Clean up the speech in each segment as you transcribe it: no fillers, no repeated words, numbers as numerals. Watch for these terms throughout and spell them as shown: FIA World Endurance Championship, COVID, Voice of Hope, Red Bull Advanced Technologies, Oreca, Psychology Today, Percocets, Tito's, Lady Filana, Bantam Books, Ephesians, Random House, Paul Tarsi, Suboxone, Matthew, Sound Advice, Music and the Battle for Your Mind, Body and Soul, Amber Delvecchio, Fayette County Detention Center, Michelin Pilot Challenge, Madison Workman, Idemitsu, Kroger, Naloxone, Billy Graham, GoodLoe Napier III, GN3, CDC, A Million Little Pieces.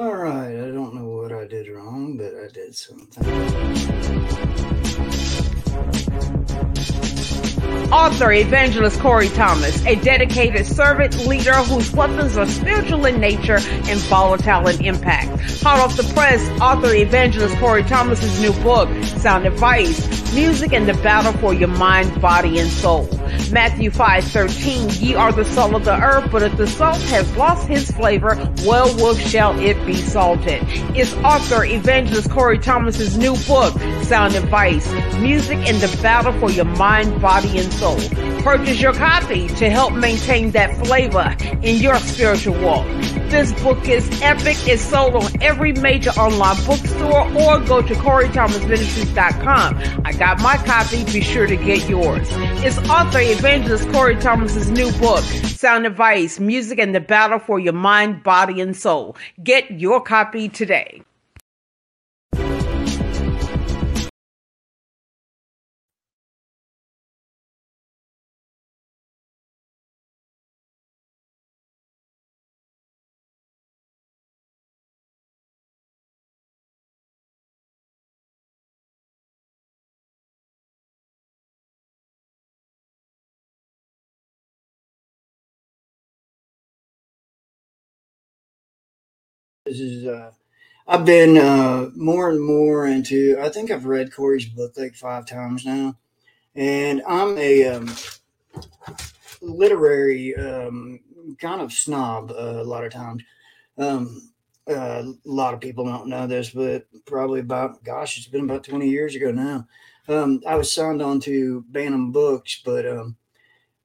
All right, I don't know what I did wrong, but I did something. Author evangelist Corey Thomas, a dedicated servant leader whose weapons are spiritual in nature and volatile in impact. Hot off the press, author evangelist Corey Thomas's new book, Sound Advice, Music and the Battle for Your Mind, Body and Soul. Matthew 5:13, ye are the salt of the earth, but if the salt has lost his flavor, wherewith shall it be salted? It's author evangelist Corey Thomas's new book, Sound Advice, Music and the Battle for Your Mind, Body and Soul. Purchase your copy to help maintain that flavor in your spiritual walk. This book is epic. It's sold on every major online bookstore, or go to CoreyThomasMinistries.com. I got my copy. Be sure to get yours. It's author evangelist Corey Thomas's new book, Sound Advice, Music and the Battle for Your Mind, Body, and Soul. Get your copy today. This is, I've been more and more into, I think I've read Corey's book like 5 times now, and I'm a literary kind of snob a lot of times. A lot of people don't know this, but probably about, gosh, it's been about 20 years ago now. I was signed on to Bantam Books, but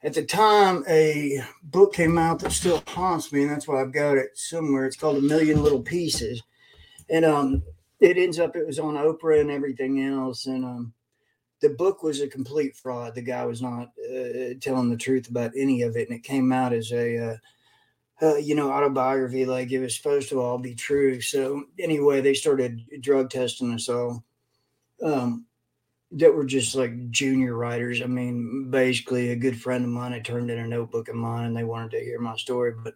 at the time, a book came out that still haunts me, and that's why I've got it somewhere. It's called A Million Little Pieces. And it was on Oprah and everything else. And the book was a complete fraud. The guy was not telling the truth about any of it. And it came out as a, autobiography, like it was supposed to all be true. So anyway, they started drug testing us all. That were just like junior writers. I mean, basically a good friend of mine had turned in a notebook of mine and they wanted to hear my story. But,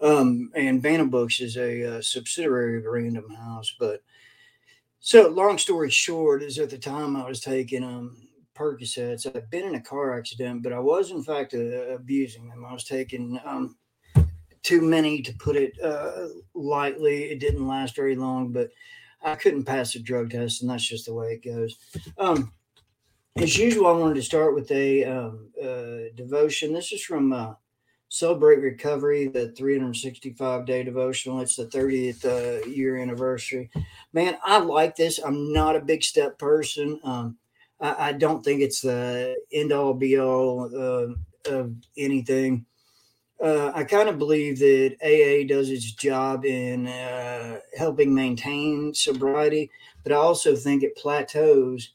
and Bantam Books is a subsidiary of Random House. But so long story short is at the time I was taking Percocets. I'd been in a car accident, but I was in fact abusing them. I was taking too many, to put it lightly. It didn't last very long, but I couldn't pass a drug test, and that's just the way it goes. As usual, I wanted to start with a devotion. This is from Celebrate Recovery, the 365-day devotional. It's the 30th year anniversary. Man, I like this. I'm not a big step person. I don't think it's the end-all, be-all of anything. I kind of believe that AA does its job in helping maintain sobriety, but I also think it plateaus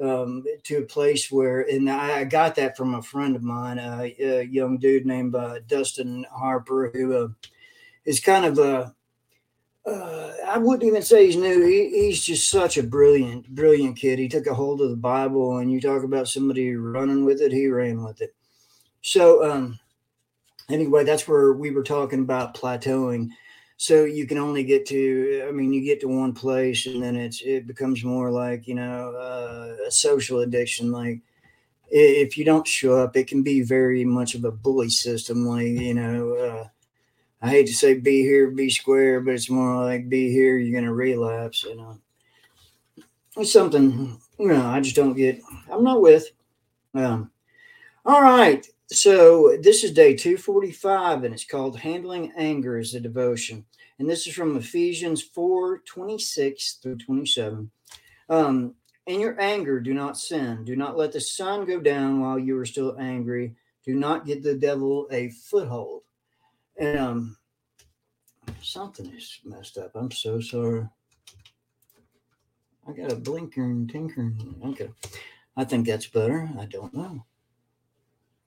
to a place where, and I got that from a friend of mine, a young dude named Dustin Harper, who is kind of I wouldn't even say he's new. He's just such a brilliant, brilliant kid. He took a hold of the Bible, and you talk about somebody running with it, he ran with it. So, anyway, that's where we were talking about plateauing. So you can only get to, you get to one place, and then it becomes more like, a social addiction. Like if you don't show up, it can be very much of a bully system. Like, I hate to say be here, be square, but it's more like be here, you're going to relapse. It's something, I just don't get, I'm not with. All right. So this is day 245, and it's called Handling Anger is a Devotion. And this is from Ephesians 4:26-27. In your anger, do not sin. Do not let the sun go down while you are still angry. Do not give the devil a foothold. And something is messed up. I'm so sorry. I got a blinker and tinker. Okay. I think that's better. I don't know.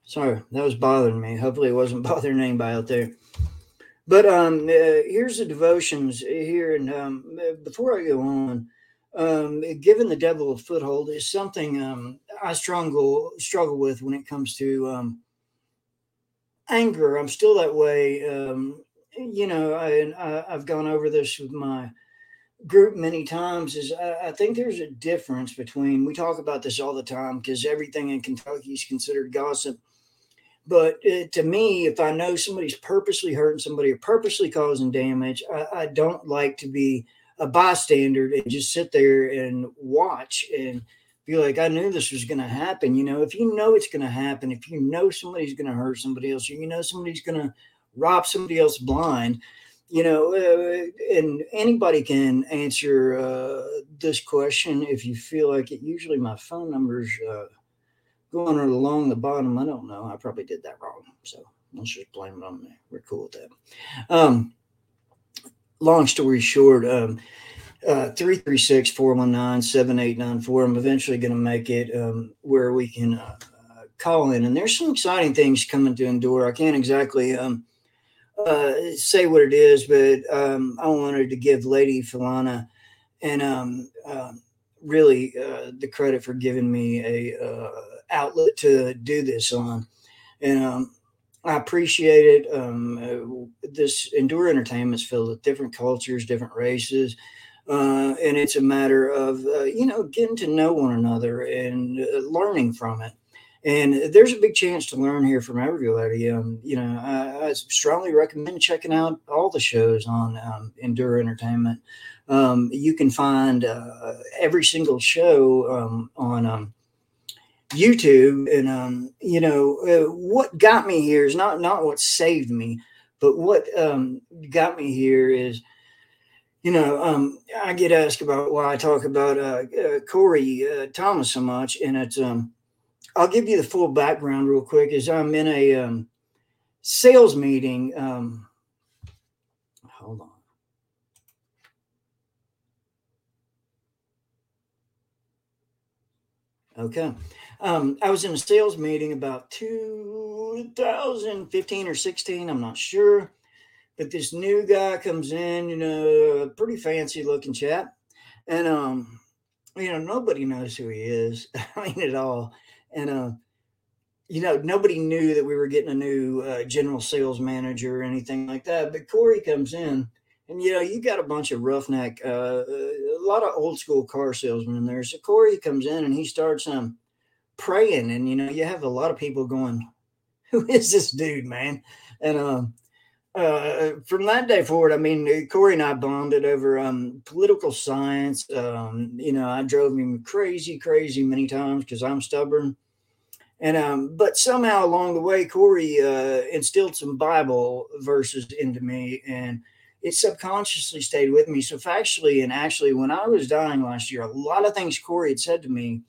Sorry, that was bothering me. Hopefully it wasn't bothering anybody out there. But here's the devotions here. And before I go on, giving the devil a foothold is something I struggle with when it comes to anger. I'm still that way you know, and I've gone over this with my group many times, is I think there's a difference between, we talk about this all the time because everything in Kentucky is considered gossip. But to me, if I know somebody's purposely hurting somebody or purposely causing damage, I don't like to be a bystander and just sit there and watch and be like, I knew this was going to happen. You know, if you know it's going to happen, if you know somebody's going to hurt somebody else, or you know somebody's going to rob somebody else blind, you know, and anybody can answer this question if you feel like it. Usually my phone number's going along the bottom. I don't know. I probably did that wrong. So let's just blame it on me. We're cool with that. Long story short, 336-419-7894. I'm eventually going to make it where we can call in. And there's some exciting things coming to Endure. I can't exactly say what it is, but I wanted to give Lady Filana and really the credit for giving me a outlet to do this on. And I appreciate it. This Endure Entertainment's filled with different cultures, different races, and it's a matter of, you know, getting to know one another and learning from it. And there's a big chance to learn here from everybody. You know, I strongly recommend checking out all the shows on Endure Entertainment. You can find every single show on YouTube. And, you know, what got me here is not what saved me, but what got me here is, you know, I get asked about why I talk about Corey Thomas so much. And it's, I'll give you the full background real quick, is I'm in a sales meeting. Hold on. Okay. I was in a sales meeting about 2015 or 16. I'm not sure. But this new guy comes in, you know, pretty fancy looking chap. And, you know, nobody knows who he is. I mean, at all. And, you know, nobody knew that we were getting a new general sales manager or anything like that. But Corey comes in and, you know, you got a bunch of roughneck, a lot of old school car salesmen in there. So Corey comes in and he starts praying. And, you know, you have a lot of people going, who is this dude, man? And from that day forward, I mean, Corey and I bonded over political science. You know, I drove him crazy many times because I'm stubborn. And but somehow along the way, Corey instilled some Bible verses into me, and it subconsciously stayed with me. So factually and actually, when I was dying last year, a lot of things Corey had said to me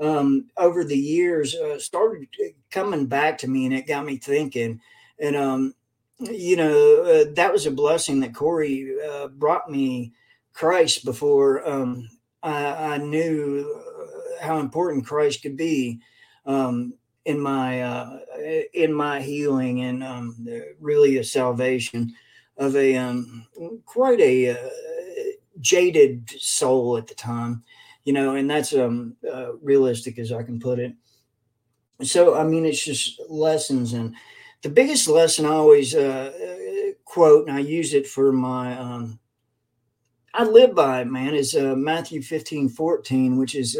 over the years started coming back to me, and it got me thinking. And you know, that was a blessing that Corey brought me Christ before I knew how important Christ could be in my healing and really a salvation of a quite a jaded soul at the time, you know, and that's realistic as I can put it. So, I mean, it's just lessons. And the biggest lesson I always quote, and I use it for my, I live by it, man, is Matthew 15:14, which is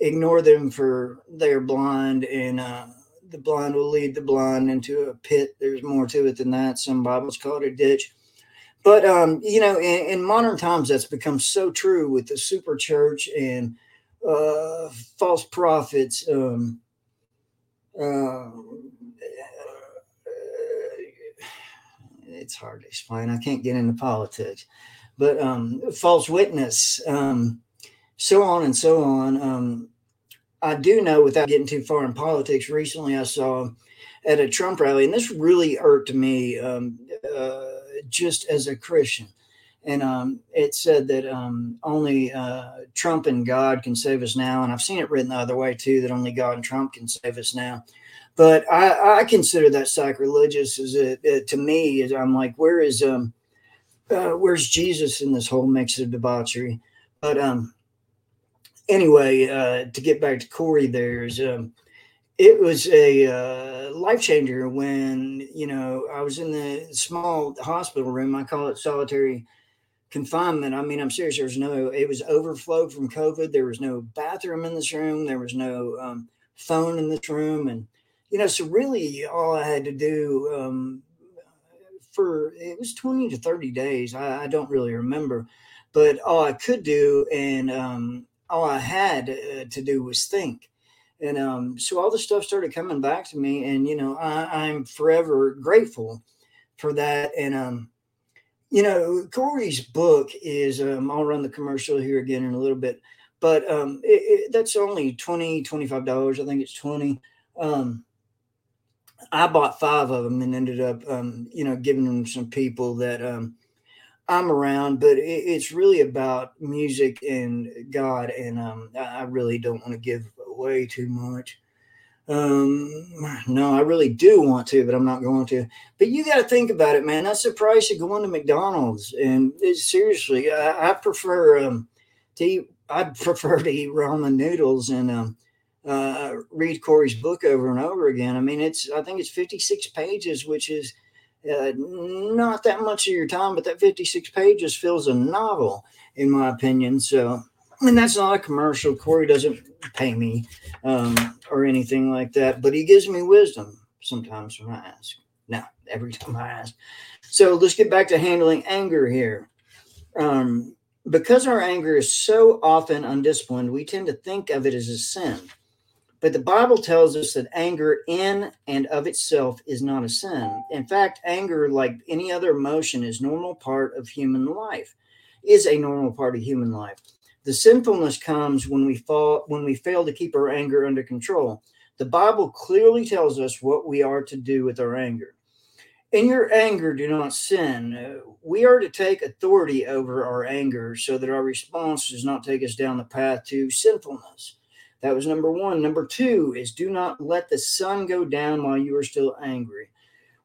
ignore them for they're blind, and the blind will lead the blind into a pit. There's more to it than that. Some Bibles call it a ditch. But, you know, in modern times, that's become so true with the super church and false prophets, it's hard to explain. I can't get into politics, but false witness, so on and so on. I do know, without getting too far in politics, recently I saw at a Trump rally, and this really irked me just as a Christian. And it said that only Trump and God can save us now. And I've seen it written the other way, too, that only God and Trump can save us now. But I consider that sacrilegious. Is it to me? Is I'm like, where is where's Jesus in this whole mix of debauchery? But anyway, to get back to Corey, there's It was a life changer when, you know, I was in the small hospital room. I call it solitary confinement. I mean, I'm serious. There was no, it was overflowed from COVID. There was no bathroom in this room. There was no phone in this room. And, you know, so really all I had to do for, it was 20 to 30 days. I don't really remember, but all I could do and all I had to do was think. And so all the stuff started coming back to me, and, you know, I'm forever grateful for that. And, you know, Corey's book is, I'll run the commercial here again in a little bit, but that's only $20, $25. I think it's $20. I bought 5 of them and ended up, you know, giving them some people that I'm around, but it's really about music and God. And I really don't want to give way too much. No, I really do want to, but I'm not going to. But you got to think about it, man. That's the price of going to McDonald's. And seriously, I prefer to eat ramen noodles and read Corey's book over and over again. I mean, I think it's 56 pages, which is not that much of your time, but that 56 pages fills a novel, in my opinion. So, and that's not a commercial. Corey doesn't pay me or anything like that, but he gives me wisdom sometimes when I ask. Now, every time I ask. So let's get back to handling anger here. Because our anger is so often undisciplined, we tend to think of it as a sin. But the Bible tells us that anger in and of itself is not a sin. In fact, anger, like any other emotion, is a normal part of human life. The sinfulness comes when we fail to keep our anger under control. The Bible clearly tells us what we are to do with our anger. In your anger, do not sin. We are to take authority over our anger so that our response does not take us down the path to sinfulness. That was number 1. Number 2 is do not let the sun go down while you are still angry.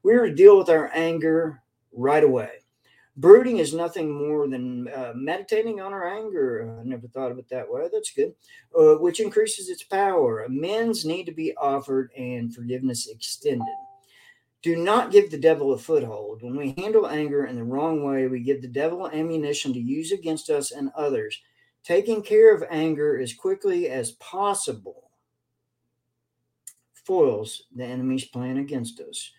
We are to deal with our anger right away. Brooding is nothing more than meditating on our anger. I never thought of it that way. That's good. Which increases its power. Amends need to be offered and forgiveness extended. Do not give the devil a foothold. When we handle anger in the wrong way, we give the devil ammunition to use against us and others. Taking care of anger as quickly as possible foils the enemy's plan against us.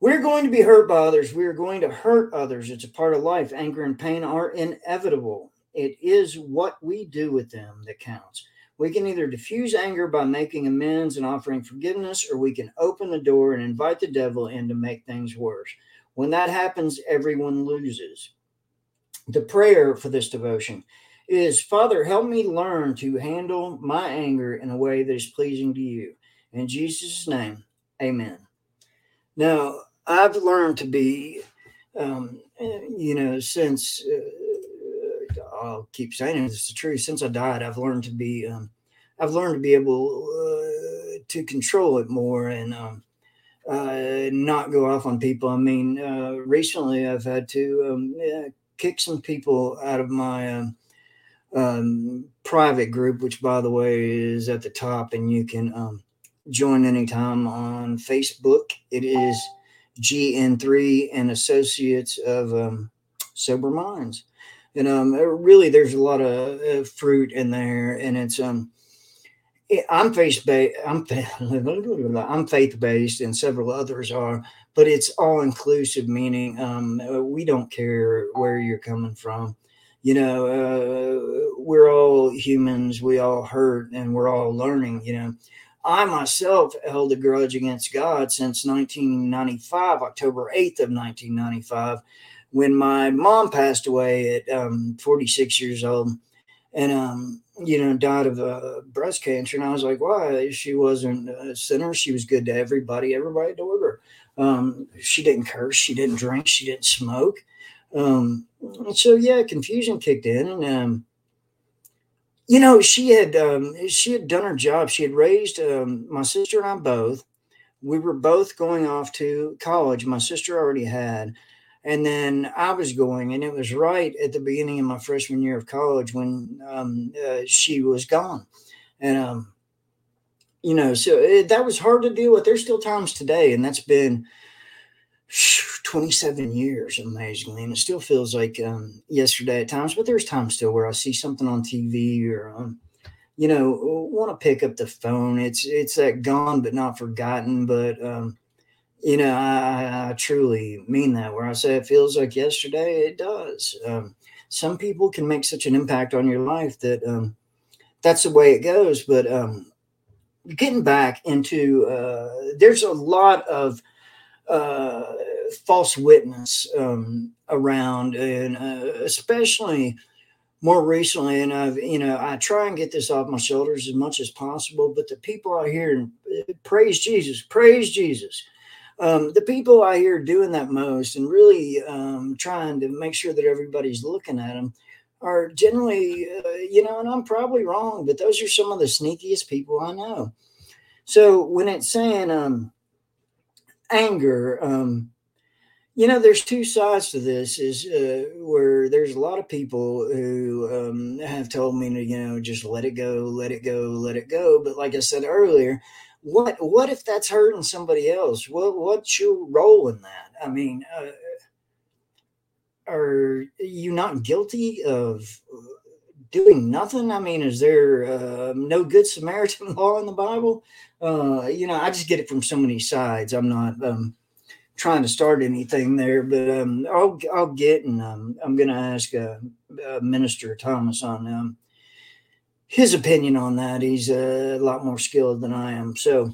We're going to be hurt by others. We are going to hurt others. It's a part of life. Anger and pain are inevitable. It is what we do with them that counts. We can either diffuse anger by making amends and offering forgiveness, or we can open the door and invite the devil in to make things worse. When that happens, everyone loses. The prayer for this devotion is, Father, help me learn to handle my anger in a way that is pleasing to you. In Jesus' name, amen. Now, I've learned to be, you know, since I'll keep saying it, it's the truth. Since I died, I've learned to be able to control it more and not go off on people. I mean, recently I've had to kick some people out of my private group, which, by the way, is at the top, and you can join anytime on Facebook. It is GN3 and Associates of Sober Minds. And really, there's a lot of fruit in there, and it's I'm faith-based, and several others are, but it's all-inclusive, meaning we don't care where you're coming from. You know, we're all humans. We all hurt, and we're all learning. You know, I myself held a grudge against God since 1995, October 8th of 1995, when my mom passed away at 46 years old and, you know, died of breast cancer. And I was like, why? She wasn't a sinner. She was good to everybody. Everybody adored her. She didn't curse. She didn't drink. She didn't smoke. So, yeah, confusion kicked in. And, you know, she had done her job. She had raised my sister and I both. We were both going off to college. My sister already had. And then I was going, and it was right at the beginning of my freshman year of college when she was gone. And you know, so that was hard to deal with. There's still times today, and that's been 27 years, amazingly, and it still feels like yesterday at times, but there's times still where I see something on TV or, you know, want to pick up the phone. It's that gone but not forgotten, but, you know, I truly mean that. Where I say it feels like yesterday, it does. Some people can make such an impact on your life that that's the way it goes. But getting back into there's a lot of false witness around, and especially more recently. And I've, you know, I try and get this off my shoulders as much as possible. But the people I hear, praise Jesus, praise Jesus. The people I hear doing that most and really trying to make sure that everybody's looking at them are generally, you know, and I'm probably wrong, but those are some of the sneakiest people I know. So when it's saying anger, you know, there's two sides to this is where there's a lot of people who have told me to, you know, just let it go, let it go, let it go. But like I said earlier, What if that's hurting somebody else? What's your role in that? I mean, are you not guilty of doing nothing? I mean, is there no good Samaritan law in the Bible? You know, I just get it from so many sides. I'm not trying to start anything there, but I'll get, and I'm going to ask Minister Thomas on his opinion on that. He's a lot more skilled than I am. So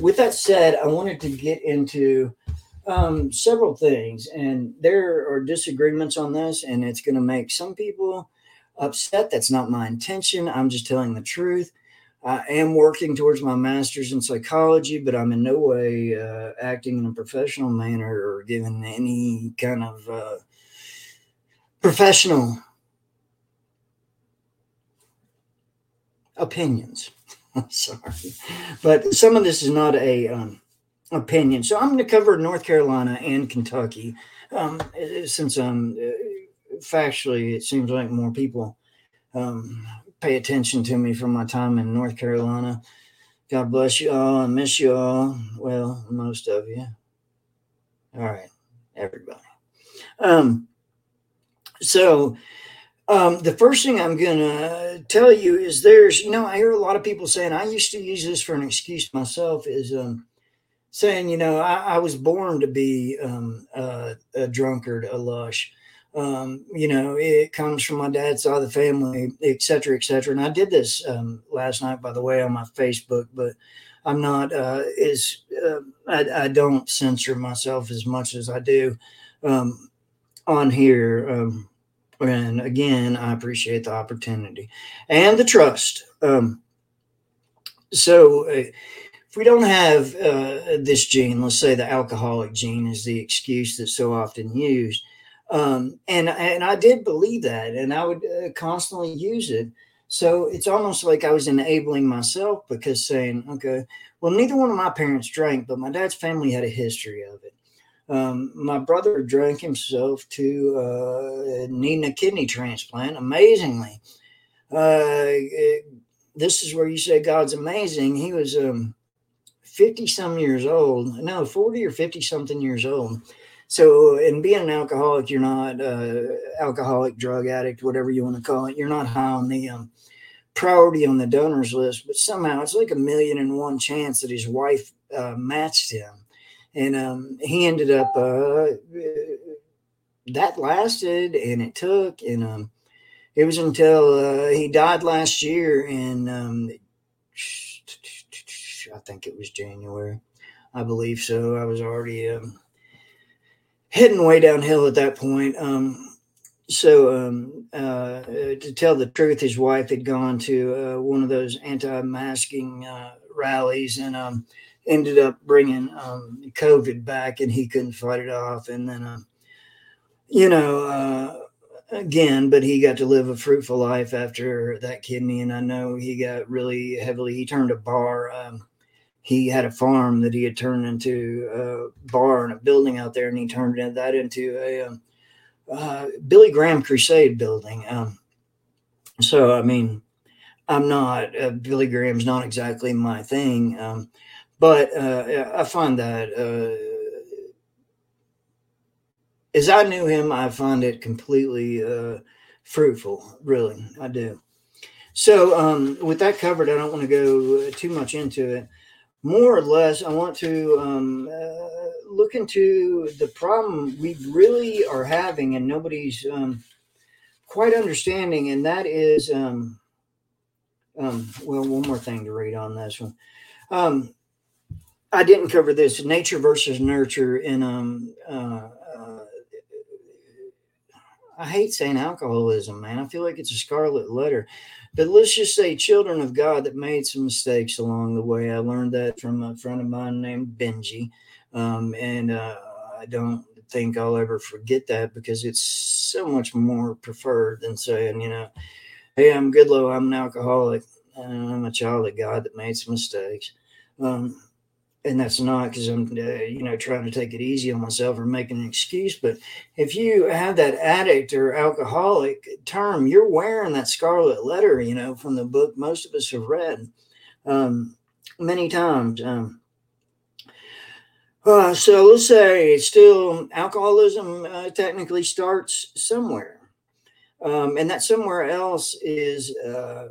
with that said, I wanted to get into several things, and there are disagreements on this, and it's going to make some people upset. That's not my intention. I'm just telling the truth. I am working towards my master's in psychology, but I'm in no way acting in a professional manner or giving any kind of professional opinions. I'm sorry, but some of this is not a opinion. So I'm going to cover North Carolina and Kentucky, since factually it seems like more people pay attention to me from my time in North Carolina. God bless you all. I miss you all. Well, most of you. All right, everybody. The first thing I'm going to tell you is there's, you know, I hear a lot of people saying, I used to use this for an excuse myself, is saying, you know, I was born to be a drunkard, a lush. You know, it comes from my dad's side of the family, et cetera, et cetera. And I did this last night, by the way, on my Facebook, but I'm not I don't censor myself as much as I do on here. And again, I appreciate the opportunity and the trust. So if we don't have this gene, let's say the alcoholic gene is the excuse that's so often used. And I did believe that, and I would constantly use it. So it's almost like I was enabling myself, because saying, okay, well, neither one of my parents drank, but my dad's family had a history of it. My brother drank himself to needing a kidney transplant, amazingly. This is where you say God's amazing. He was 50-some years old. No, 40 or 50-something years old. So, and being an alcoholic, you're not alcoholic, drug addict, whatever you want to call it. You're not high on the priority on the donors list, but somehow it's like 1,000,001 chance that his wife matched him. And he ended up, that lasted, and it took, and it was until he died last year in, I think it was January. I believe so. I was already heading way downhill at that point. To tell the truth, his wife had gone to one of those anti-masking rallies, and ended up bringing COVID back, and he couldn't fight it off. And then, again, but he got to live a fruitful life after that kidney. And I know he got really heavily, he turned a bar. He had a farm that he had turned into a bar and a building out there, and he turned that into a Billy Graham Crusade building. I mean, I'm not, Billy Graham's not exactly my thing. But I find that, as I knew him, I find it completely fruitful, really, I do. So with that covered, I don't want to go too much into it. More or less, I want to look into the problem we really are having and nobody's quite understanding, and that is, one more thing to read on this one. I didn't cover this, nature versus nurture, and I hate saying alcoholism, man. I feel like it's a scarlet letter. But let's just say children of God that made some mistakes along the way. I learned that from a friend of mine named Benji. And I don't think I'll ever forget that because it's so much more preferred than saying, you know, hey, I'm Goodloe, I'm an alcoholic, and I'm a child of God that made some mistakes. And that's not because I'm, trying to take it easy on myself or make an excuse. But if you have that addict or alcoholic term, you're wearing that scarlet letter, from the book most of us have read many times. So let's say still alcoholism technically starts somewhere. And that somewhere else is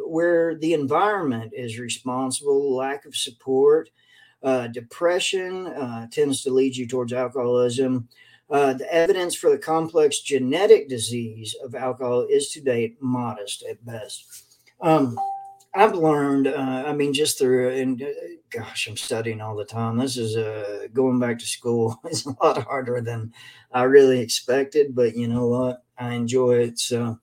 where the environment is responsible, lack of support. Depression tends to lead you towards alcoholism. The evidence for the complex genetic disease of alcohol is to date modest at best. I've learned, just through, and gosh, I'm studying all the time. This is going back to school is a lot harder than I really expected, but you know what? I enjoy it. So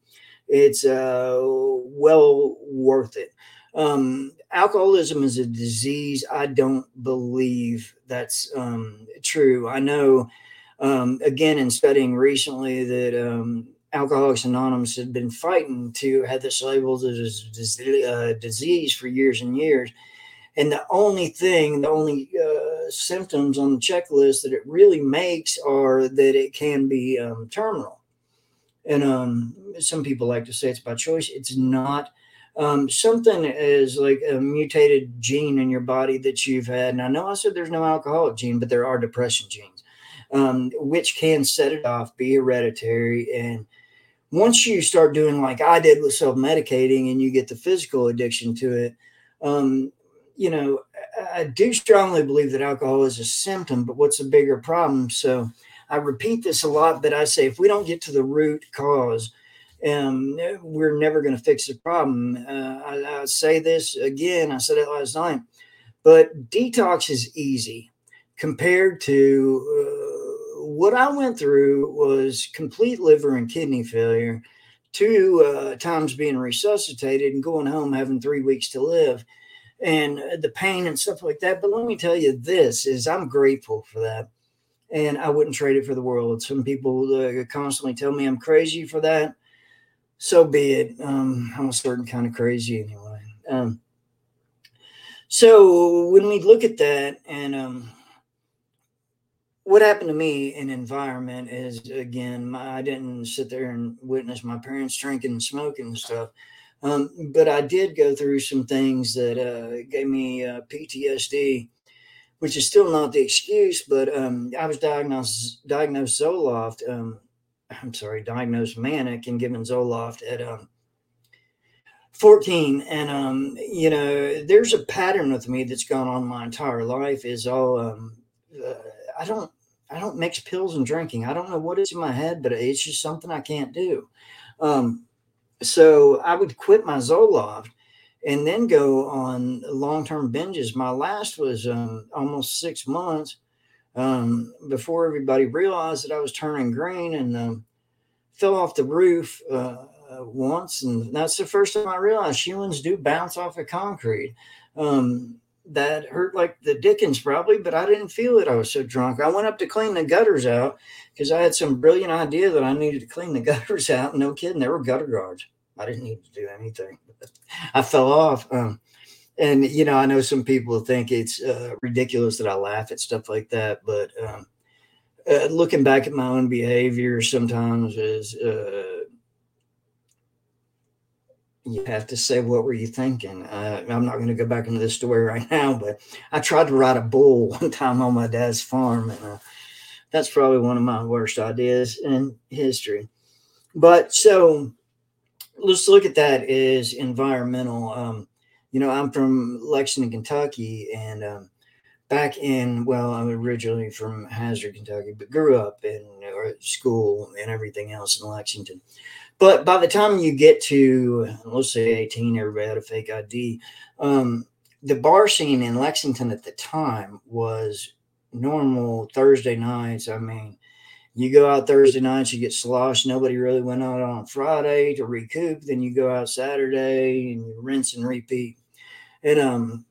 it's well worth it. Alcoholism is a disease. I don't believe that's true. I know, again, in studying recently that Alcoholics Anonymous had been fighting to have this labeled as a disease for years and years. And the only symptoms on the checklist that it really makes are that it can be terminal. And some people like to say it's by choice. It's not. Something is like a mutated gene in your body that you've had. And I know I said there's no alcoholic gene, but there are depression genes, which can set it off, be hereditary. And once you start doing like I did with self-medicating and you get the physical addiction to it, I do strongly believe that alcohol is a symptom, but what's a bigger problem? So I repeat this a lot, but I say if we don't get to the root cause, we're never going to fix the problem. I say this again, I said it last night, but detox is easy compared to what I went through was complete liver and kidney failure, 2 times being resuscitated and going home having 3 weeks to live and the pain and stuff like that. But let me tell you this is I'm grateful for that. And I wouldn't trade it for the world. Some people constantly tell me I'm crazy for that. So be it. I'm a certain kind of crazy anyway. So when we look at that and what happened to me in environment is, again, I didn't sit there and witness my parents drinking and smoking and stuff. But I did go through some things that gave me PTSD, which is still not the excuse. But I was diagnosed Zoloft. Diagnosed manic and given Zoloft at 14. And, there's a pattern with me that's gone on my entire life is all, I don't mix pills and drinking. I don't know what is in my head, but it's just something I can't do. So I would quit my Zoloft and then go on long-term binges. My last was almost 6 months. Before everybody realized that I was turning green and fell off the roof once. And that's the first time I realized humans do bounce off of concrete. That hurt like the Dickens probably, but I didn't feel it. I was so drunk. I went up to clean the gutters out because I had some brilliant idea that I needed to clean the gutters out. No kidding. There were gutter guards. I didn't need to do anything. I fell off. And, I know some people think it's ridiculous that I laugh at stuff like that, but looking back at my own behavior sometimes is you have to say, what were you thinking? I'm not going to go back into this story right now, but I tried to ride a bull one time on my dad's farm, and that's probably one of my worst ideas in history. But so let's look at that as environmental. I'm from Lexington, Kentucky, and back in, I'm originally from Hazard, Kentucky, but grew up in school and everything else in Lexington. But by the time you get to, let's say 18, everybody had a fake ID. The bar scene in Lexington at the time was normal Thursday nights. I mean, you go out Thursday nights, you get sloshed. Nobody really went out on Friday to recoup. Then you go out Saturday and you rinse and repeat. And,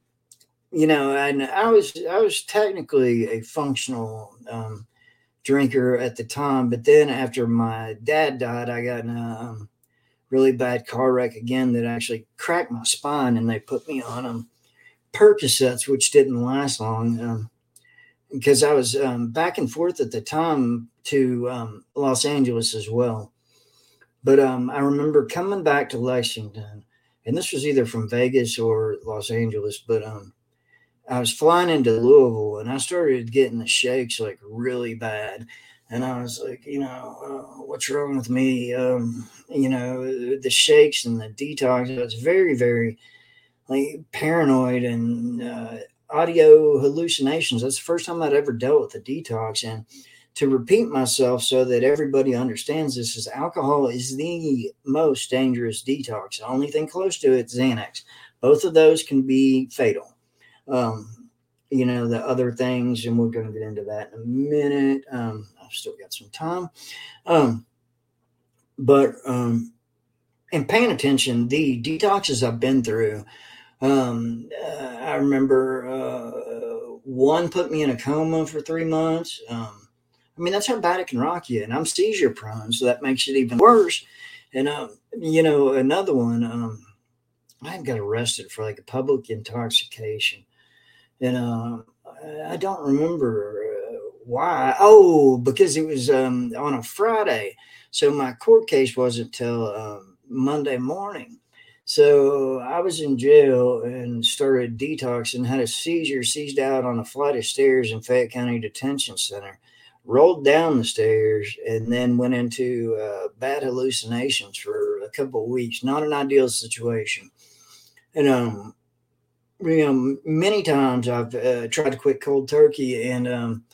and I was technically a functional drinker at the time, but then after my dad died, I got in a really bad car wreck again that actually cracked my spine, and they put me on Percocets, which didn't last long because I was back and forth at the time to Los Angeles as well. But I remember coming back to Lexington, and this was either from Vegas or Los Angeles, but I was flying into Louisville, and I started getting the shakes like really bad. And I was like, what's wrong with me? The shakes and the detox. I was very, very paranoid and audio hallucinations. That's the first time I'd ever dealt with a detox. And to repeat myself so that everybody understands this is alcohol is the most dangerous detox. The only thing close to it is Xanax. Both of those can be fatal. The other things, and we're going to get into that in a minute. I've still got some time. And paying attention, the detoxes I've been through, I remember one put me in a coma for 3 months. That's how bad it can rock you. And I'm seizure prone, so that makes it even worse. And, another one, I got arrested for a public intoxication. And I don't remember why. Oh, because it was on a Friday. So my court case wasn't till Monday morning. So I was in jail and started detoxing, had a seizure, seized out on a flight of stairs in Fayette County Detention Center, rolled down the stairs, and then went into bad hallucinations for a couple of weeks. Not an ideal situation. And, many times I've tried to quit cold turkey and gone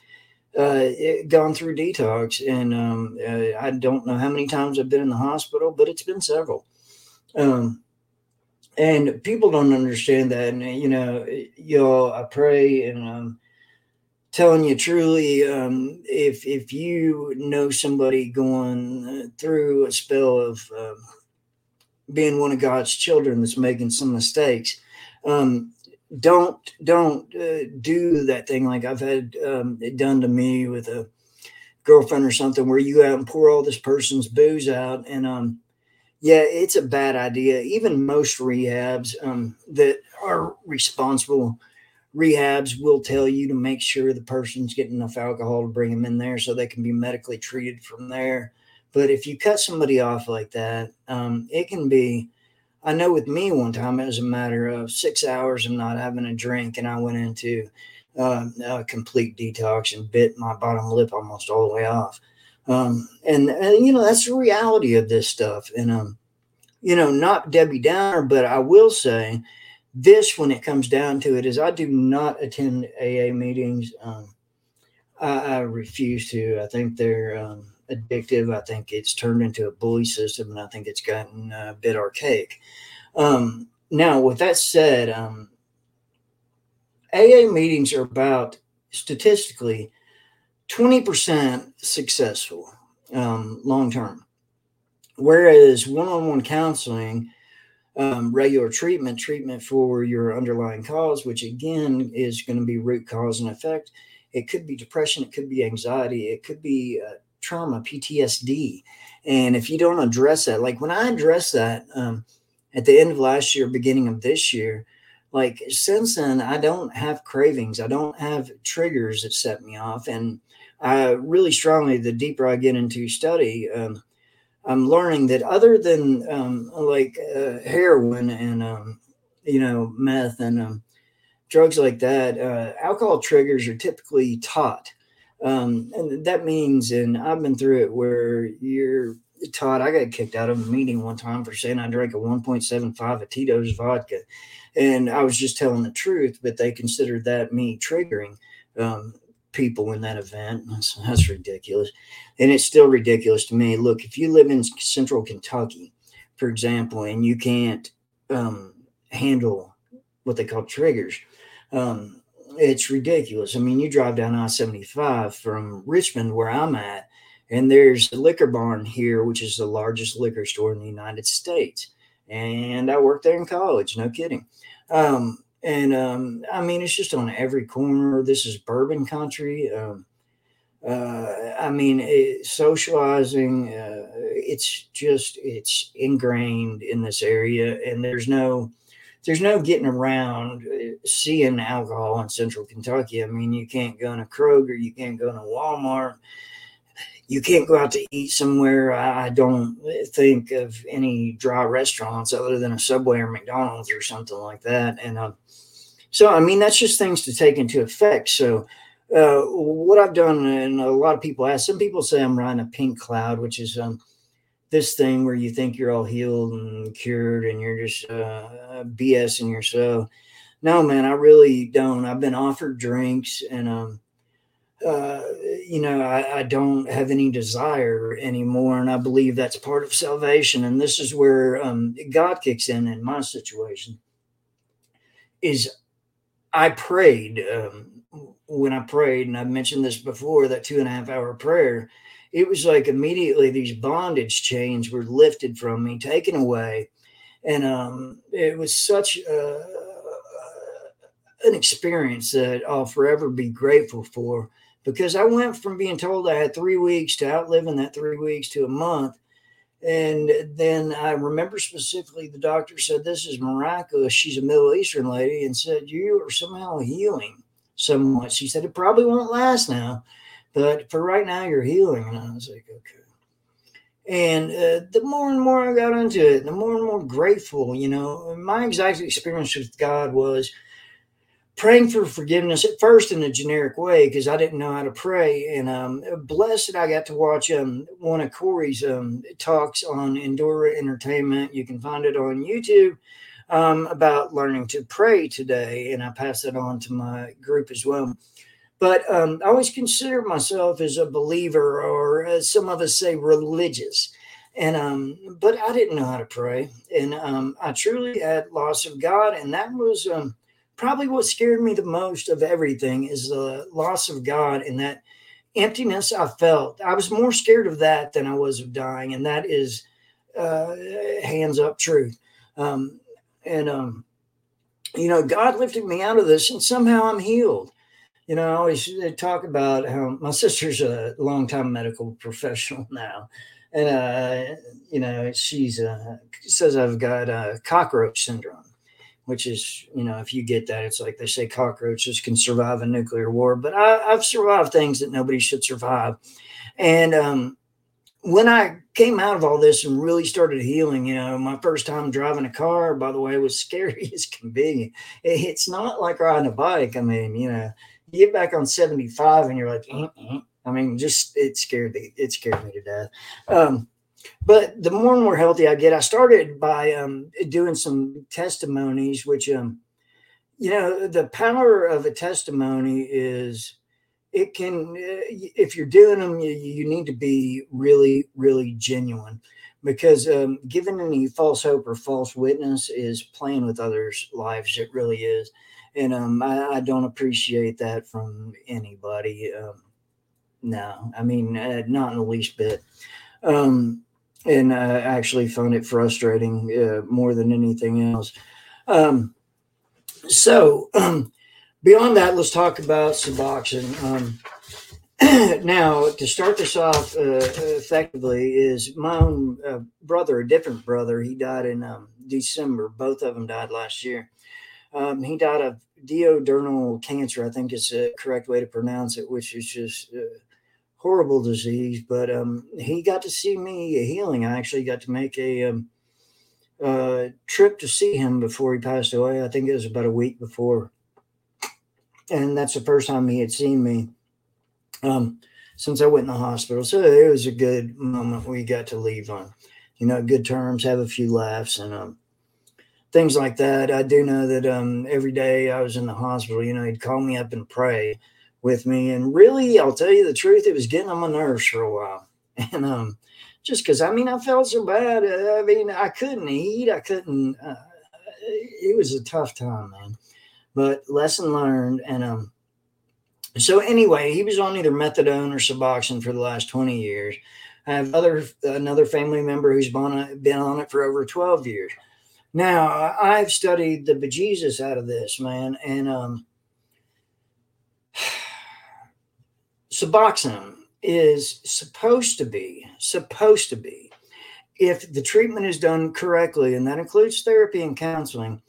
through detox. And I don't know how many times I've been in the hospital, but it's been several. And people don't understand that. And, y'all, I pray and I'm telling you truly, if you know somebody going through a spell of being one of God's children that's making some mistakes, don't do that thing like I've had it done to me with a girlfriend or something, where you go out and pour all this person's booze out. And it's a bad idea. Even most rehabs that are responsible rehabs will tell you to make sure the person's getting enough alcohol to bring them in there so they can be medically treated from there. But if you cut somebody off like that, it can be, I know with me one time, it was a matter of 6 hours of not having a drink, and I went into a complete detox and bit my bottom lip almost all the way off. That's the reality of this stuff. And, not Debbie Downer, but I will say this when it comes down to it is I do not attend AA meetings. I refuse to. I think they're addictive. I think it's turned into a bully system, and I think it's gotten a bit archaic. Now, with that said, AA meetings are about statistically 20% successful long term, whereas one-on-one counseling, regular treatment for your underlying cause, which again is going to be root cause and effect. It could be depression, it could be anxiety, it could be trauma, PTSD. And if you don't address that, like when I addressed that at the end of last year, beginning of this year, since then, I don't have cravings. I don't have triggers that set me off. And I really strongly, the deeper I get into study, I'm learning that other than heroin and, meth and drugs like that, alcohol triggers are typically taught. And that means, and I've been through it, where you're taught. I got kicked out of a meeting one time for saying I drank a 1.75 of Tito's vodka. And I was just telling the truth, but they considered that me triggering people in that event. That's ridiculous. And it's still ridiculous to me. Look, if you live in central Kentucky, for example, and you can't handle what they call triggers, it's ridiculous. I mean, you drive down I-75 from Richmond, where I'm at, and there's the Liquor Barn here, which is the largest liquor store in the United States. And I worked there in college, no kidding. I mean, it's just on every corner. This is bourbon country. Socializing, it's ingrained in this area, and there's no getting around seeing alcohol in central Kentucky. I mean, you can't go to Kroger, you can't go to Walmart, you can't go out to eat somewhere. I don't think of any dry restaurants other than a Subway or McDonald's or something like that. And that's just things to take into effect. So what I've done, and a lot of people ask, some people say I'm riding a pink cloud, which is this thing where you think you're all healed and cured and you're just BSing yourself. No, man, I really don't. I've been offered drinks and, I don't have any desire anymore. And I believe that's part of salvation. And this is where God kicks in my situation, is I prayed. When I prayed, and I've mentioned this before, that 2.5 hour prayer, it was like immediately these bondage chains were lifted from me, taken away. And it was such an experience that I'll forever be grateful for. Because I went from being told I had 3 weeks to outliving that 3 weeks to a month. And then I remember specifically the doctor said, "This is miraculous." She's a Middle Eastern lady, and said, "You are somehow healing somewhat." She said, "It probably won't last now, but for right now, you're healing." And I was like, okay. And the more and more I got into it, the more and more grateful, my exact experience with God was praying for forgiveness at first in a generic way, because I didn't know how to pray. And blessed, I got to watch one of Corey's talks on Endure Entertainment. You can find it on YouTube, about learning to pray today. And I pass that on to my group as well. But I always consider myself as a believer, or as some of us say, religious. And but I didn't know how to pray. And I truly had loss of God. And that was probably what scared me the most of everything, is the loss of God and that emptiness I felt. I was more scared of that than I was of dying. And that is hands up truth. God lifted me out of this, and somehow I'm healed. I always talk about how my sister's a longtime medical professional now. And, she's says I've got cockroach syndrome, which is, if you get that, it's like they say cockroaches can survive a nuclear war. But I've survived things that nobody should survive. And when I came out of all this and really started healing, my first time driving a car, by the way, was scary as can be. It's not like riding a bike. I mean, you get back on 75 and you're like, I mean, just it scared me to death. But the more and more healthy I get, I started by doing some testimonies, which, the power of a testimony is it can, if you're doing them, you need to be really, really genuine, because giving any false hope or false witness is playing with others' lives. It really is. And I don't appreciate that from anybody. No, I mean, not in the least bit. And I actually found it frustrating more than anything else. Beyond that, let's talk about Suboxone. Now, to start this off effectively, is my own brother, a different brother. He died in December. Both of them died last year. He died of duodenal cancer, I think is the correct way to pronounce it, which is just horrible disease, but he got to see me healing. I actually got to make a trip to see him before he passed away. I think it was about a week before. And that's the first time he had seen me since I went in the hospital. So it was a good moment we got to leave on, you know, good terms, have a few laughs and things like that. I do know that every day I was in the hospital, you know, he'd call me up and pray with me. And really, I'll tell you the truth, it was getting on my nerves for a while. And just because, I mean, I felt so bad. I mean, I couldn't eat. I couldn't. It was a tough time, man. But lesson learned. And so anyway, he was on either methadone or Suboxone for the last 20 years. I have another family member who's been on it for over 12 years. Now, I've studied the bejesus out of this, man. And Suboxone is supposed to be, if the treatment is done correctly, and that includes therapy and counseling.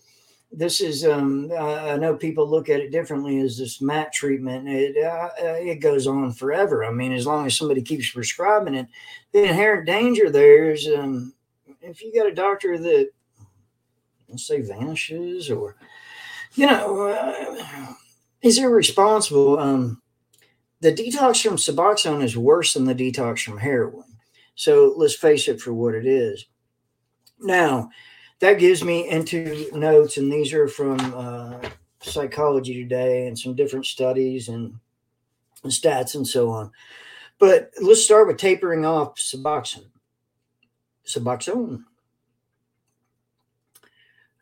This is, I know people look at it differently as this MAT treatment. It goes on forever. I mean, as long as somebody keeps prescribing it, the inherent danger there is if you got a doctor that, let's say, vanishes or, you know, is irresponsible. The detox from Suboxone is worse than the detox from heroin. So let's face it for what it is. Now, that gives me into notes, and these are from Psychology Today and some different studies and stats and so on. But let's start with tapering off Suboxone.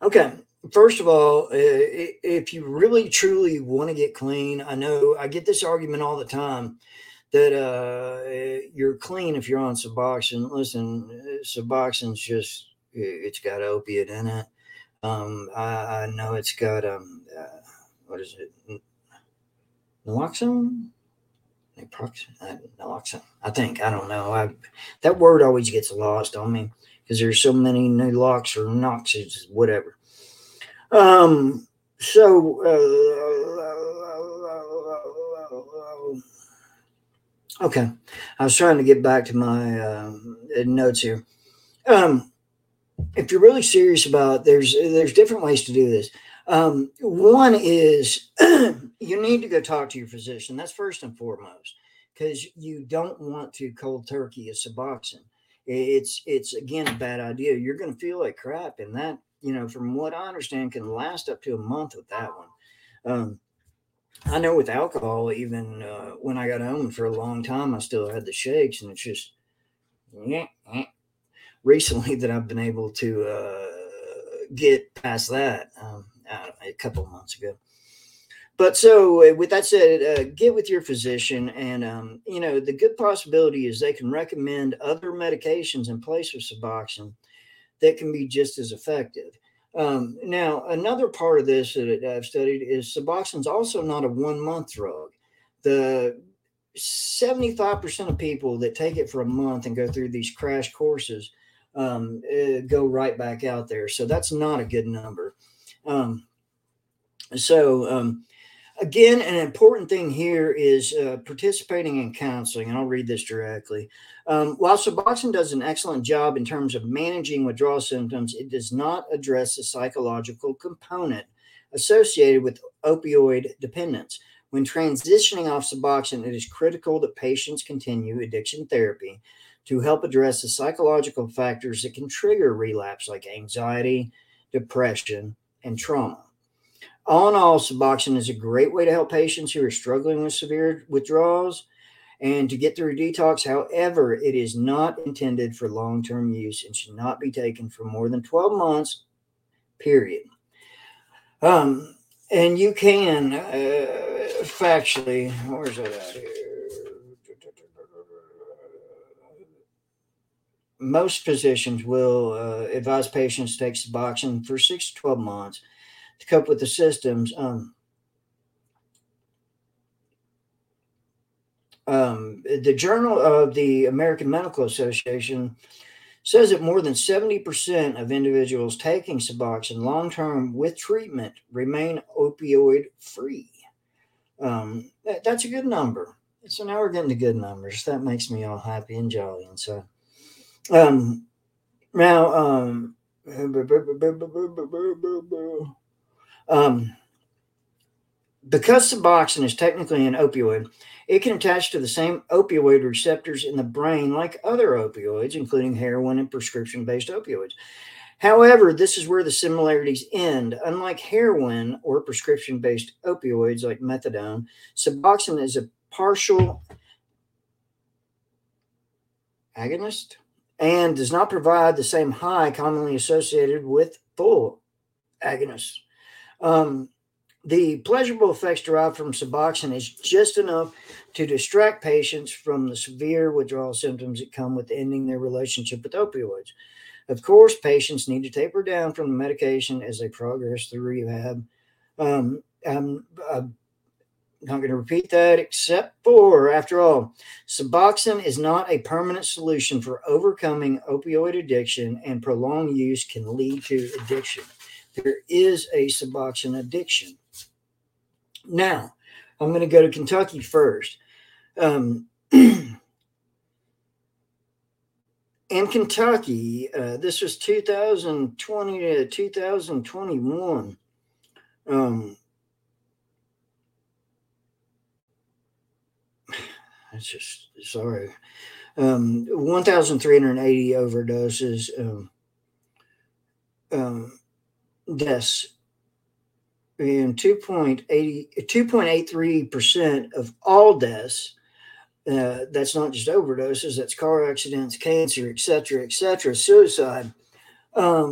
Okay. First of all, if you really, truly want to get clean, I know I get this argument all the time that you're clean if you're on Suboxone. Listen, Suboxone's just, it's got opiate in it. I know it's got, what is it? Naloxone? Naloxone, I think. I don't know. That word always gets lost on me because there's so many Nalox or Noxes, whatever. Okay. I was trying to get back to my notes here. If you're really serious about it, there's different ways to do this. One is you need to go talk to your physician. That's first and foremost, because you don't want to cold turkey a Suboxone. It's again, a bad idea. You're going to feel like crap, and that, you know, from what I understand, can last up to a month with that one. I know with alcohol, even when I got home for a long time, I still had the shakes, and it's just recently that I've been able to get past that a couple of months ago. But so with that said, get with your physician, and, you know, the good possibility is they can recommend other medications in place of Suboxone that can be just as effective. Now, another part of this that I've studied is Suboxone's also not a one-month drug. The 75% of people that take it for a month and go through these crash courses go right back out there. So that's not a good number. Again, an important thing here is participating in counseling, and I'll read this directly. While Suboxone does an excellent job in terms of managing withdrawal symptoms, it does not address the psychological component associated with opioid dependence. When transitioning off Suboxone, it is critical that patients continue addiction therapy to help address the psychological factors that can trigger relapse, like anxiety, depression, and trauma. All in all, Suboxone is a great way to help patients who are struggling with severe withdrawals and to get through detox. However, it is not intended for long-term use and should not be taken for more than 12 months, period. And you can factually, where's that at here? Most physicians will advise patients to take Suboxone for 6 to 12 months to cope with the systems. The Journal of the American Medical Association says that more than 70% of individuals taking Suboxone long-term with treatment remain opioid-free. That's a good number. So now we're getting to good numbers. That makes me all happy and jolly. And so because Suboxone is technically an opioid, it can attach to the same opioid receptors in the brain like other opioids, including heroin and prescription-based opioids. However, this is where the similarities end. Unlike heroin or prescription-based opioids like methadone, Suboxone is a partial agonist and does not provide the same high commonly associated with full agonists. The pleasurable effects derived from Suboxone is just enough to distract patients from the severe withdrawal symptoms that come with ending their relationship with opioids. Of course, patients need to taper down from the medication as they progress through rehab. I'm not going to repeat that, except for, after all, Suboxone is not a permanent solution for overcoming opioid addiction, and prolonged use can lead to addiction. There is a Suboxone addiction. Now, I'm going to go to Kentucky first. In Kentucky, this was 2020 to 2021. That's just, sorry. 1,380 overdoses, deaths, and 2.83% of all deaths. That's not just overdoses, that's car accidents, cancer, et cetera, suicide, are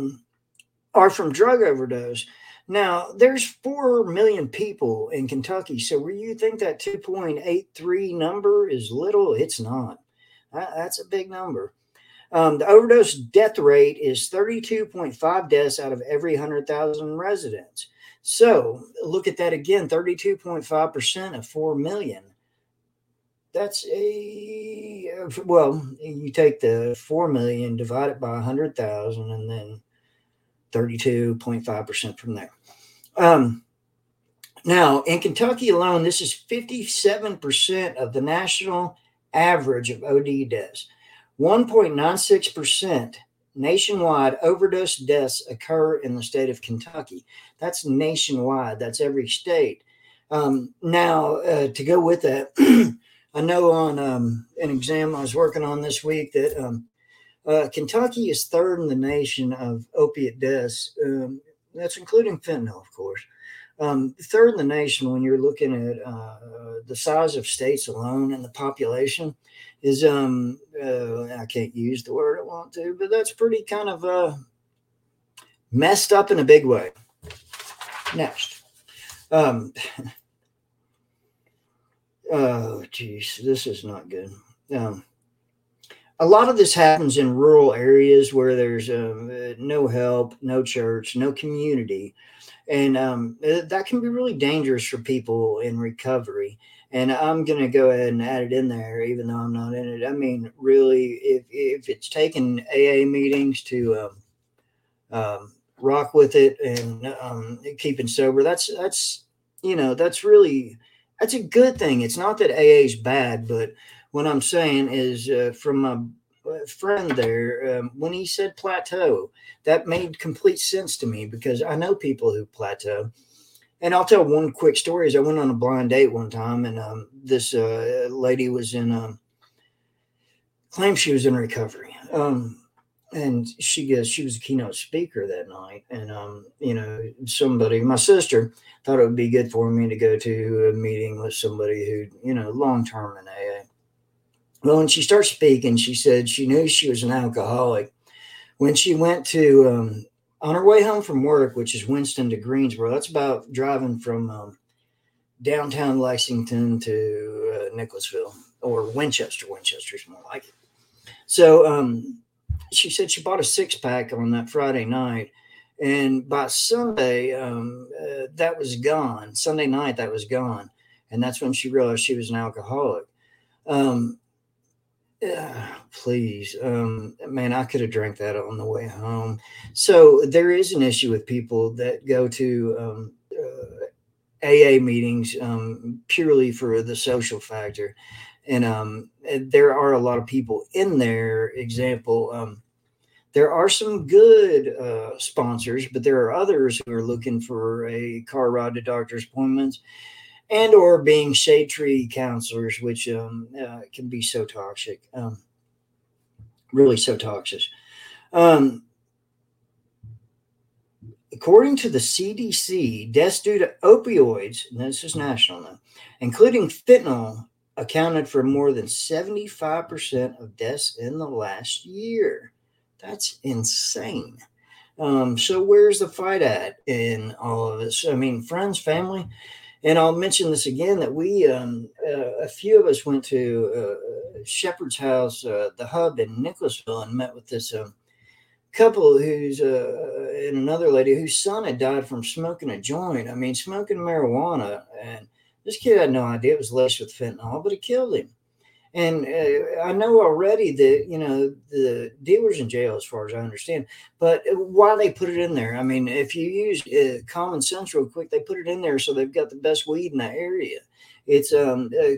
from drug overdose. Now, there's 4 million people in Kentucky, so where you think that 2.83 number is little, it's not. That's a big number. The overdose death rate is 32.5 deaths out of every 100,000 residents. So look at that again, 32.5% of 4 million. That's a, well, you take the 4 million, divide it by 100,000, and then 32.5% from there. Now, in Kentucky alone, this is 57% of the national average of OD deaths. 1.96% nationwide overdose deaths occur in the state of Kentucky. That's nationwide. That's every state. Now, to go with that, I know on an exam I was working on this week that Kentucky is third in the nation of opiate deaths. That's including fentanyl, of course. Third in the nation when you're looking at the size of states alone and the population is, I can't use the word I want to, but that's pretty kind of messed up in a big way. Next. Oh, geez, this is not good. A lot of this happens in rural areas where there's no help, no church, no community. And that can be really dangerous for people in recovery. And I'm going to go ahead and add it in there, even though I'm not in it. I mean, really, if it's taking AA meetings to rock with it and keeping sober, that's a good thing. It's not that AA is bad, but what I'm saying is from my friend there, when he said plateau, that made complete sense to me because I know people who plateau. And I'll tell one quick story is I went on a blind date one time, and this lady was in, claimed she was in recovery. And she was a keynote speaker that night. And, somebody, my sister, thought it would be good for me to go to a meeting with somebody who, long-term in AA. Well, when she starts speaking, she said she knew she was an alcoholic. When she went to, on her way home from work, which is Winston to Greensboro, that's about driving from downtown Lexington to Nicholasville or Winchester. Winchester's more like it. So, she said she bought a six-pack on that Friday night, and by Sunday, that was gone. Sunday night, that was gone, and that's when she realized she was an alcoholic. Man, I could have drank that on the way home. So there is an issue with people that go to AA meetings purely for the social factor. And there are a lot of people in there. Example, there are some good sponsors, but there are others who are looking for a car ride to doctor's appointments and or being shade tree counselors, which can be so toxic, really so toxic. According to the CDC, deaths due to opioids, and this is national now, including fentanyl, accounted for more than 75% of deaths in the last year. That's insane. So where's the fight at in all of this? I mean, friends, family, and I'll mention this again, that we, a few of us went to Shepherd's House, the hub in Nicholasville, and met with this couple who's, and another lady whose son had died from smoking a joint. I mean, smoking marijuana. And this kid had no idea it was laced with fentanyl, but it killed him. And I know already that, you know, the dealer's in jail, as far as I understand. But why they put it in there? I mean, if you use common sense real quick, they put it in there so they've got the best weed in the area. It's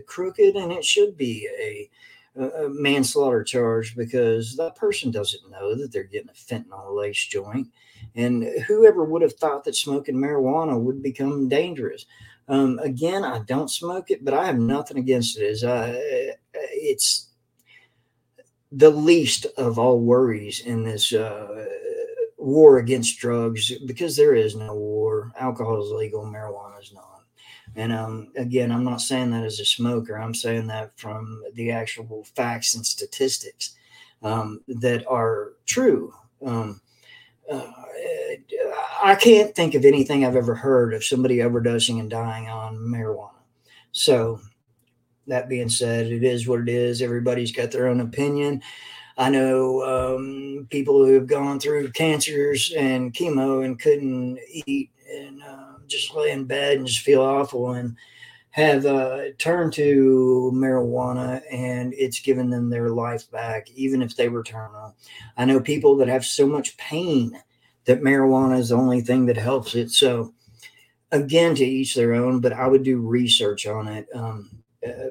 crooked, and it should be a manslaughter charge, because that person doesn't know that they're getting a fentanyl-laced joint. And whoever would have thought that smoking marijuana would become dangerous? Again, I don't smoke it, but I have nothing against it. It's the least of all worries in this war against drugs, because there is no war. Alcohol is legal, marijuana is not. And again, I'm not saying that as a smoker. I'm saying that from the actual facts and statistics that are true. I can't think of anything I've ever heard of somebody overdosing and dying on marijuana. So that being said, it is what it is. Everybody's got their own opinion. I know people who have gone through cancers and chemo and couldn't eat and just lay in bed and just feel awful, and have turned to marijuana, and it's given them their life back, even if they were terminal. I know people that have so much pain that marijuana is the only thing that helps it. So again, to each their own, but I would do research on it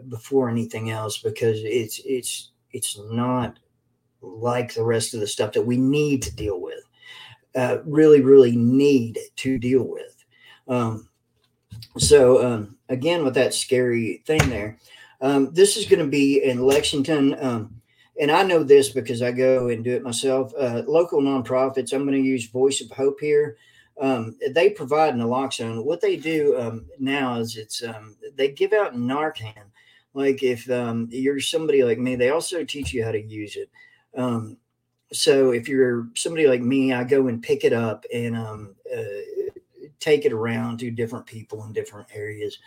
before anything else, because it's not like the rest of the stuff that we need to deal with, really, really need to deal with. So again, with that scary thing there, this is going to be in Lexington, and I know this because I go and do it myself. Local nonprofits, I'm going to use Voice of Hope here. They provide naloxone. What they do now is they give out Narcan. Like if you're somebody like me, they also teach you how to use it. So if you're somebody like me, I go and pick it up and take it around to different people in different areas.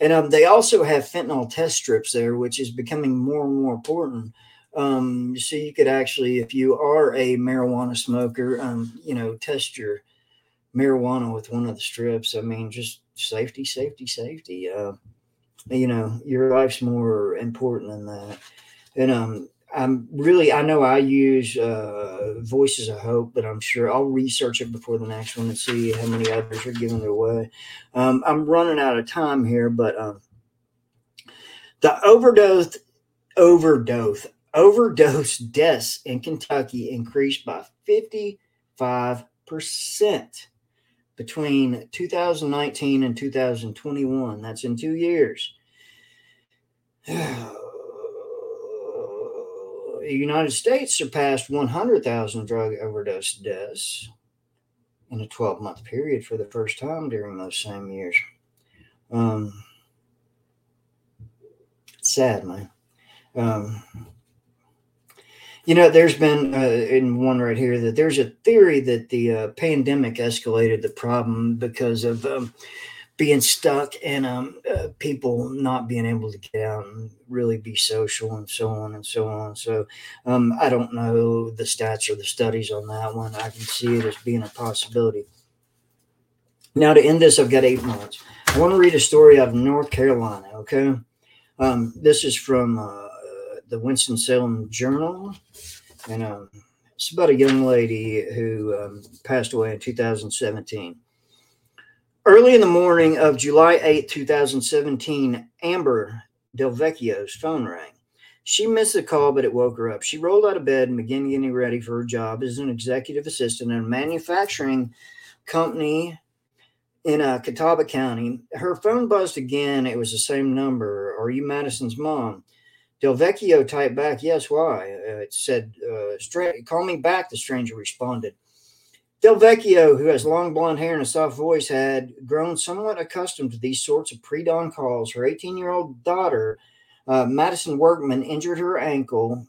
And they also have fentanyl test strips there, which is becoming more and more important. So you could actually, if you are a marijuana smoker, you know, test your marijuana with one of the strips. I mean, just safety, safety, safety. You know, your life's more important than that. And I know I use Voices of Hope, but I'm sure I'll research it before the next one and see how many others are giving it away. I'm running out of time here, but the overdose deaths in Kentucky increased by 55% between 2019 and 2021. That's in 2 years. The United States surpassed 100,000 drug overdose deaths in a 12-month period for the first time during those same years. Sad, man. You know, there's been in one right here that there's a theory that the pandemic escalated the problem because of being stuck and people not being able to get out and really be social and so on and so on. So I don't know the stats or the studies on that one. I can see it as being a possibility. Now, to end this, I've got 8 months. I want to read a story out of North Carolina, okay? This is from the Winston-Salem Journal, and it's about a young lady who passed away in 2017. Early in the morning of July 8, 2017, Amber Delvecchio's phone rang. She missed the call, but it woke her up. She rolled out of bed and began getting ready for her job as an executive assistant in a manufacturing company in Catawba County. Her phone buzzed again. It was the same number. "Are you Madison's mom?" Delvecchio typed back, "Yes, why?" It said, "Call me back," the stranger responded. Delvecchio, who has long blonde hair and a soft voice, had grown somewhat accustomed to these sorts of pre-dawn calls. Her 18-year-old daughter, Madison Workman, injured her ankle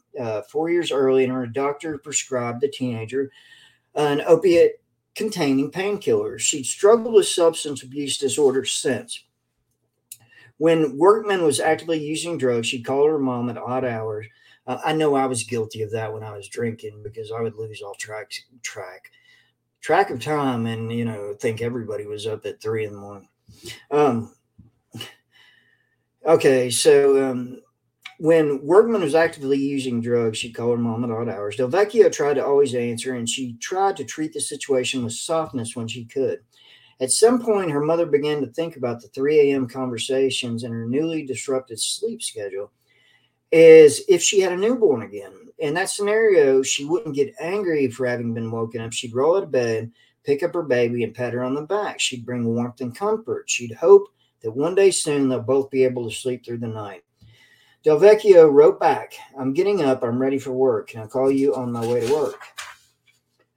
4 years earlier, and her doctor prescribed the teenager an opiate-containing painkiller. She'd struggled with substance abuse disorder since. When Workman was actively using drugs, she called her mom at odd hours. I know I was guilty of that when I was drinking, because I would lose all track of time and, think everybody was up at 3 a.m. When Workman was actively using drugs, she called her mom at odd hours. Delvecchio tried to always answer, and she tried to treat the situation with softness when she could. At some point, her mother began to think about the 3 a.m. conversations and her newly disrupted sleep schedule as if she had a newborn again. In that scenario, she wouldn't get angry for having been woken up. She'd roll out of bed, pick up her baby, and pat her on the back. She'd bring warmth and comfort. She'd hope that one day soon they'll both be able to sleep through the night. Delvecchio wrote back, "I'm getting up. I'm ready for work. Can I call you on my way to work?"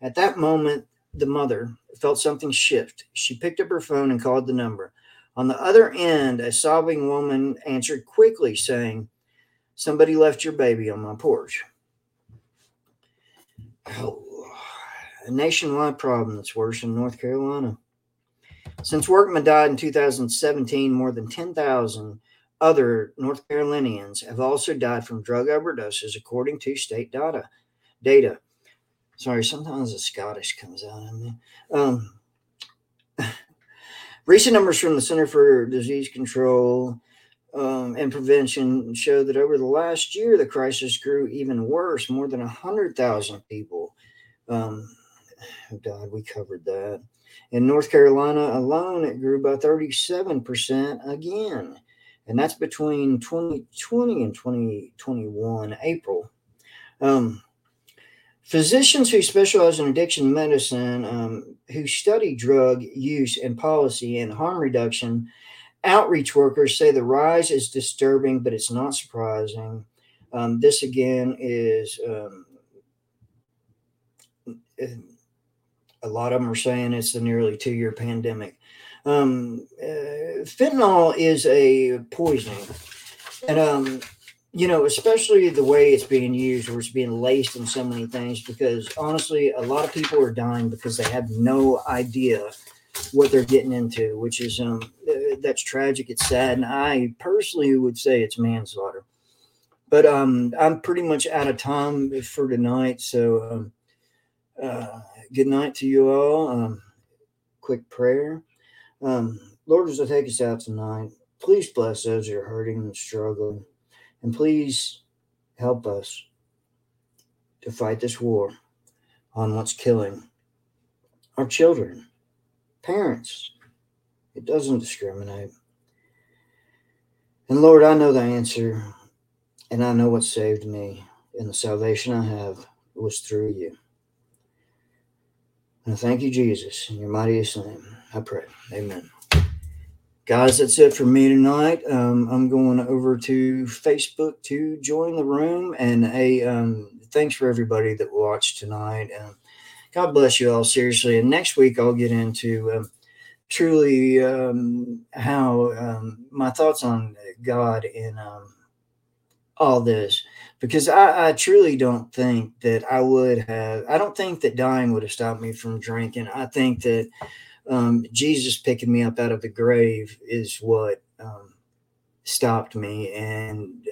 At that moment, the mother felt something shift. She picked up her phone and called the number. On the other end, a sobbing woman answered quickly, saying, "Somebody left your baby on my porch." Oh, a nationwide problem that's worse in North Carolina. Since Workman died in 2017, more than 10,000 other North Carolinians have also died from drug overdoses, according to state data. Sorry, sometimes the Scottish comes out in me. Recent numbers from the Center for Disease Control and Prevention show that over the last year, the crisis grew even worse. More than 100,000 people have died. We covered that. In North Carolina alone, it grew by 37% again. And that's between 2020 and 2021, April. Physicians who specialize in addiction medicine, who study drug use and policy and harm reduction, outreach workers say the rise is disturbing, but it's not surprising. This again is a lot of them are saying it's the nearly 2-year pandemic. Fentanyl is a poison, and especially the way it's being used, where it's being laced in so many things, because honestly, a lot of people are dying because they have no idea what they're getting into, which is, that's tragic. It's sad. And I personally would say it's manslaughter, but, I'm pretty much out of time for tonight. So, good night to you all. Quick prayer. Lord, as I take us out tonight, please bless those who are hurting and struggling. And please help us to fight this war on what's killing our children, parents. It doesn't discriminate. And Lord, I know the answer, and I know what saved me, and the salvation I have was through you. And I thank you, Jesus, in your mightiest name, I pray. Amen. Guys, that's it for me tonight. I'm going over to Facebook to join the room. And thanks for everybody that watched tonight. God bless you all, seriously. And next week, I'll get into truly how my thoughts on God and all this. Because I truly don't think that I don't think that dying would have stopped me from drinking. I think that Jesus picking me up out of the grave is what stopped me and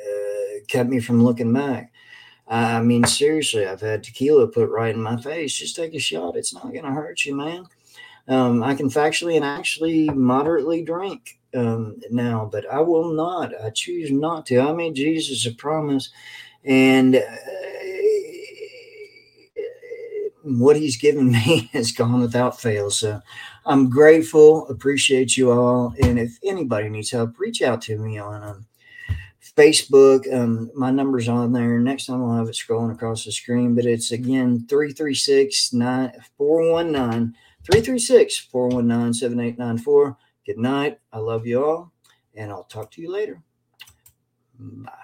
kept me from looking back. I mean, seriously, I've had tequila put right in my face. Just take a shot. It's not going to hurt you, man. I can factually and actually moderately drink now, but I will not. I choose not to. I made Jesus a promise, and what he's given me has gone without fail. So I'm grateful, appreciate you all. And if anybody needs help, reach out to me on Facebook. My number's on there. Next time I'll have it scrolling across the screen, but it's again, 336-419-7894. Good night. I love you all, and I'll talk to you later. Bye.